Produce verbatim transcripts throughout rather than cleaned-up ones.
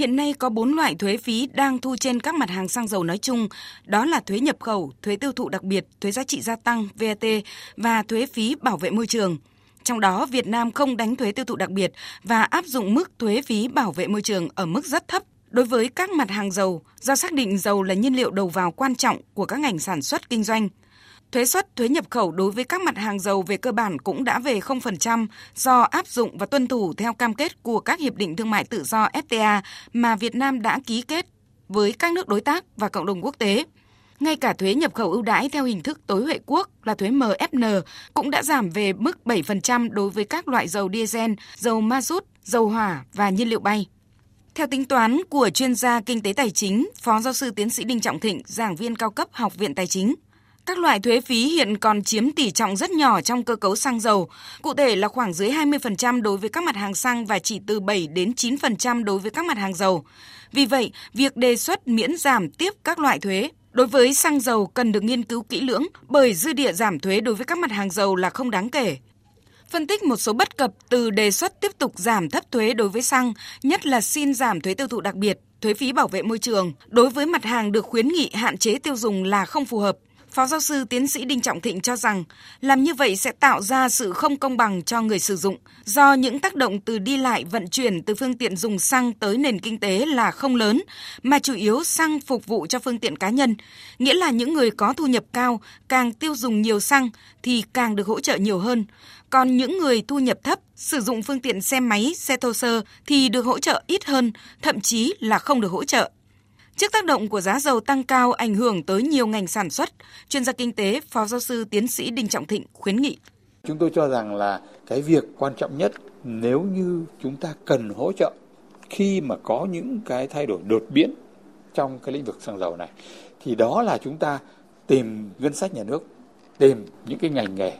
Hiện nay có bốn loại thuế phí đang thu trên các mặt hàng xăng dầu nói chung, đó là thuế nhập khẩu, thuế tiêu thụ đặc biệt, thuế giá trị gia tăng V A T và thuế phí bảo vệ môi trường. Trong đó, Việt Nam không đánh thuế tiêu thụ đặc biệt và áp dụng mức thuế phí bảo vệ môi trường ở mức rất thấp đối với các mặt hàng dầu, do xác định dầu là nhiên liệu đầu vào quan trọng của các ngành sản xuất kinh doanh. Thuế suất, thuế nhập khẩu đối với các mặt hàng dầu về cơ bản cũng đã về không phần trăm do áp dụng và tuân thủ theo cam kết của các hiệp định thương mại tự do F T A mà Việt Nam đã ký kết với các nước đối tác và cộng đồng quốc tế. Ngay cả thuế nhập khẩu ưu đãi theo hình thức tối huệ quốc là thuế M F N cũng đã giảm về mức bảy phần trăm đối với các loại dầu diesel, dầu mazut, dầu hỏa và nhiên liệu bay. Theo tính toán của chuyên gia kinh tế tài chính, Phó Giáo sư Tiến sĩ Đinh Trọng Thịnh, giảng viên cao cấp Học viện Tài chính, các loại thuế phí hiện còn chiếm tỷ trọng rất nhỏ trong cơ cấu xăng dầu, cụ thể là khoảng dưới hai mươi phần trăm đối với các mặt hàng xăng và chỉ từ bảy đến chín phần trăm đối với các mặt hàng dầu. Vì vậy, việc đề xuất miễn giảm tiếp các loại thuế đối với xăng dầu cần được nghiên cứu kỹ lưỡng bởi dư địa giảm thuế đối với các mặt hàng dầu là không đáng kể. Phân tích một số bất cập từ đề xuất tiếp tục giảm thấp thuế đối với xăng, nhất là xin giảm thuế tiêu thụ đặc biệt, thuế phí bảo vệ môi trường đối với mặt hàng được khuyến nghị hạn chế tiêu dùng là không phù hợp. Phó Giáo sư Tiến sĩ Đinh Trọng Thịnh cho rằng làm như vậy sẽ tạo ra sự không công bằng cho người sử dụng do những tác động từ đi lại vận chuyển từ phương tiện dùng xăng tới nền kinh tế là không lớn mà chủ yếu xăng phục vụ cho phương tiện cá nhân, nghĩa là những người có thu nhập cao càng tiêu dùng nhiều xăng thì càng được hỗ trợ nhiều hơn, còn những người thu nhập thấp sử dụng phương tiện xe máy, xe thô sơ thì được hỗ trợ ít hơn, thậm chí là không được hỗ trợ. Trước tác động của giá dầu tăng cao ảnh hưởng tới nhiều ngành sản xuất, chuyên gia kinh tế Phó Giáo sư Tiến sĩ Đinh Trọng Thịnh khuyến nghị. Chúng tôi cho rằng là cái việc quan trọng nhất nếu như chúng ta cần hỗ trợ khi mà có những cái thay đổi đột biến trong cái lĩnh vực xăng dầu này thì đó là chúng ta tìm ngân sách nhà nước, tìm những cái ngành nghề,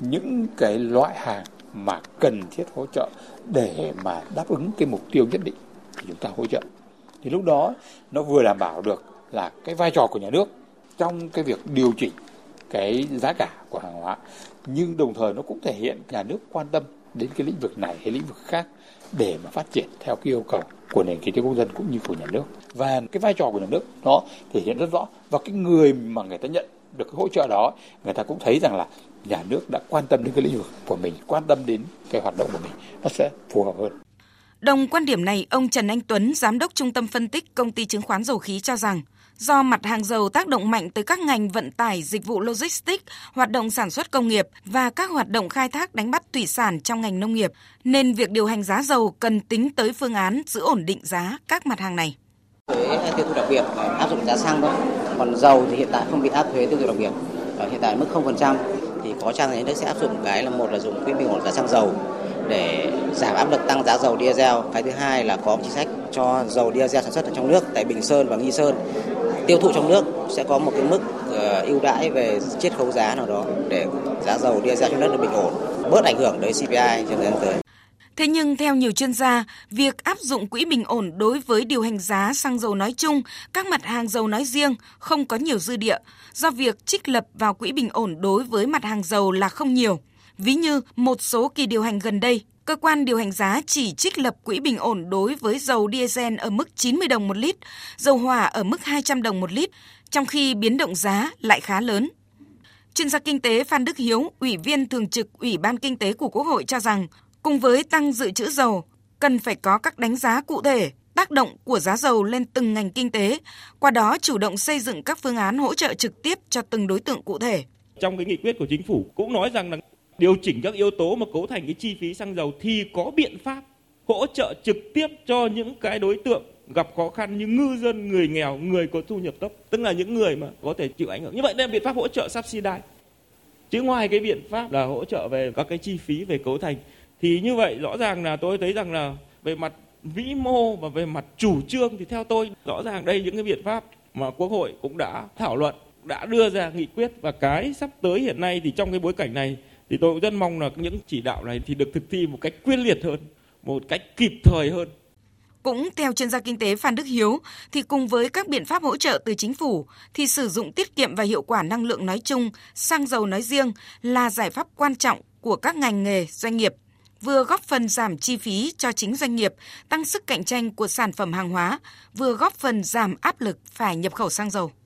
những cái loại hàng mà cần thiết hỗ trợ để mà đáp ứng cái mục tiêu nhất định thì chúng ta hỗ trợ. Thì lúc đó nó vừa đảm bảo được là cái vai trò của nhà nước trong cái việc điều chỉnh cái giá cả của hàng hóa, nhưng đồng thời nó cũng thể hiện nhà nước quan tâm đến cái lĩnh vực này hay lĩnh vực khác để mà phát triển theo cái yêu cầu của nền kinh tế quốc dân cũng như của nhà nước. Và cái vai trò của nhà nước nó thể hiện rất rõ, và cái người mà người ta nhận được cái hỗ trợ đó, người ta cũng thấy rằng là nhà nước đã quan tâm đến cái lĩnh vực của mình, quan tâm đến cái hoạt động của mình, nó sẽ phù hợp hơn. Đồng quan điểm này, ông Trần Anh Tuấn, Giám đốc Trung tâm Phân tích Công ty Chứng khoán Dầu khí cho rằng, do mặt hàng dầu tác động mạnh tới các ngành vận tải, dịch vụ logistics, hoạt động sản xuất công nghiệp và các hoạt động khai thác đánh bắt thủy sản trong ngành nông nghiệp, nên việc điều hành giá dầu cần tính tới phương án giữ ổn định giá các mặt hàng này. Thuế tiêu thụ đặc biệt áp dụng giá xăng thôi, còn dầu thì hiện tại không bị áp thuế tiêu thụ đặc biệt, hiện tại mức không phần trăm thì có chăng nhà nước sẽ áp dụng cái là một là dùng quỹ bình ổn giá xăng dầu để giảm áp lực tăng giá dầu diesel. Cái thứ hai là có chính sách cho dầu diesel sản xuất ở trong nước tại Bình Sơn và Nghi Sơn tiêu thụ trong nước sẽ có một cái mức ưu đãi về chiết khấu giá nào đó để giá dầu diesel trong nước được bình ổn, bớt ảnh hưởng tới C P I trong thời gian tới. Thế nhưng theo nhiều chuyên gia, việc áp dụng quỹ bình ổn đối với điều hành giá xăng dầu nói chung, các mặt hàng dầu nói riêng không có nhiều dư địa do việc trích lập vào quỹ bình ổn đối với mặt hàng dầu là không nhiều. Ví như một số kỳ điều hành gần đây, cơ quan điều hành giá chỉ trích lập quỹ bình ổn đối với dầu diesel ở mức chín mươi đồng một lít, dầu hỏa ở mức hai trăm đồng một lít, trong khi biến động giá lại khá lớn. Chuyên gia kinh tế Phan Đức Hiếu, Ủy viên Thường trực Ủy ban Kinh tế của Quốc hội cho rằng, cùng với tăng dự trữ dầu, cần phải có các đánh giá cụ thể tác động của giá dầu lên từng ngành kinh tế, qua đó chủ động xây dựng các phương án hỗ trợ trực tiếp cho từng đối tượng cụ thể. Trong cái nghị quyết của chính phủ cũng nói rằng là điều chỉnh các yếu tố mà cấu thành cái chi phí xăng dầu thì có biện pháp hỗ trợ trực tiếp cho những cái đối tượng gặp khó khăn như ngư dân, người nghèo, người có thu nhập thấp, tức là những người mà có thể chịu ảnh hưởng. Như vậy đây là biện pháp hỗ trợ subsidy. Chứ ngoài cái biện pháp là hỗ trợ về các cái chi phí về cấu thành thì như vậy rõ ràng là tôi thấy rằng là về mặt vĩ mô và về mặt chủ trương thì theo tôi rõ ràng đây những cái biện pháp mà Quốc hội cũng đã thảo luận, đã đưa ra nghị quyết, và cái sắp tới hiện nay thì trong cái bối cảnh này thì tôi cũng rất mong là những chỉ đạo này thì được thực thi một cách quyết liệt hơn, một cách kịp thời hơn. Cũng theo chuyên gia kinh tế Phan Đức Hiếu, thì cùng với các biện pháp hỗ trợ từ chính phủ, thì sử dụng tiết kiệm và hiệu quả năng lượng nói chung, xăng dầu nói riêng là giải pháp quan trọng của các ngành nghề, doanh nghiệp. vừa góp phần giảm chi phí cho chính doanh nghiệp, tăng sức cạnh tranh của sản phẩm hàng hóa, vừa góp phần giảm áp lực phải nhập khẩu xăng dầu.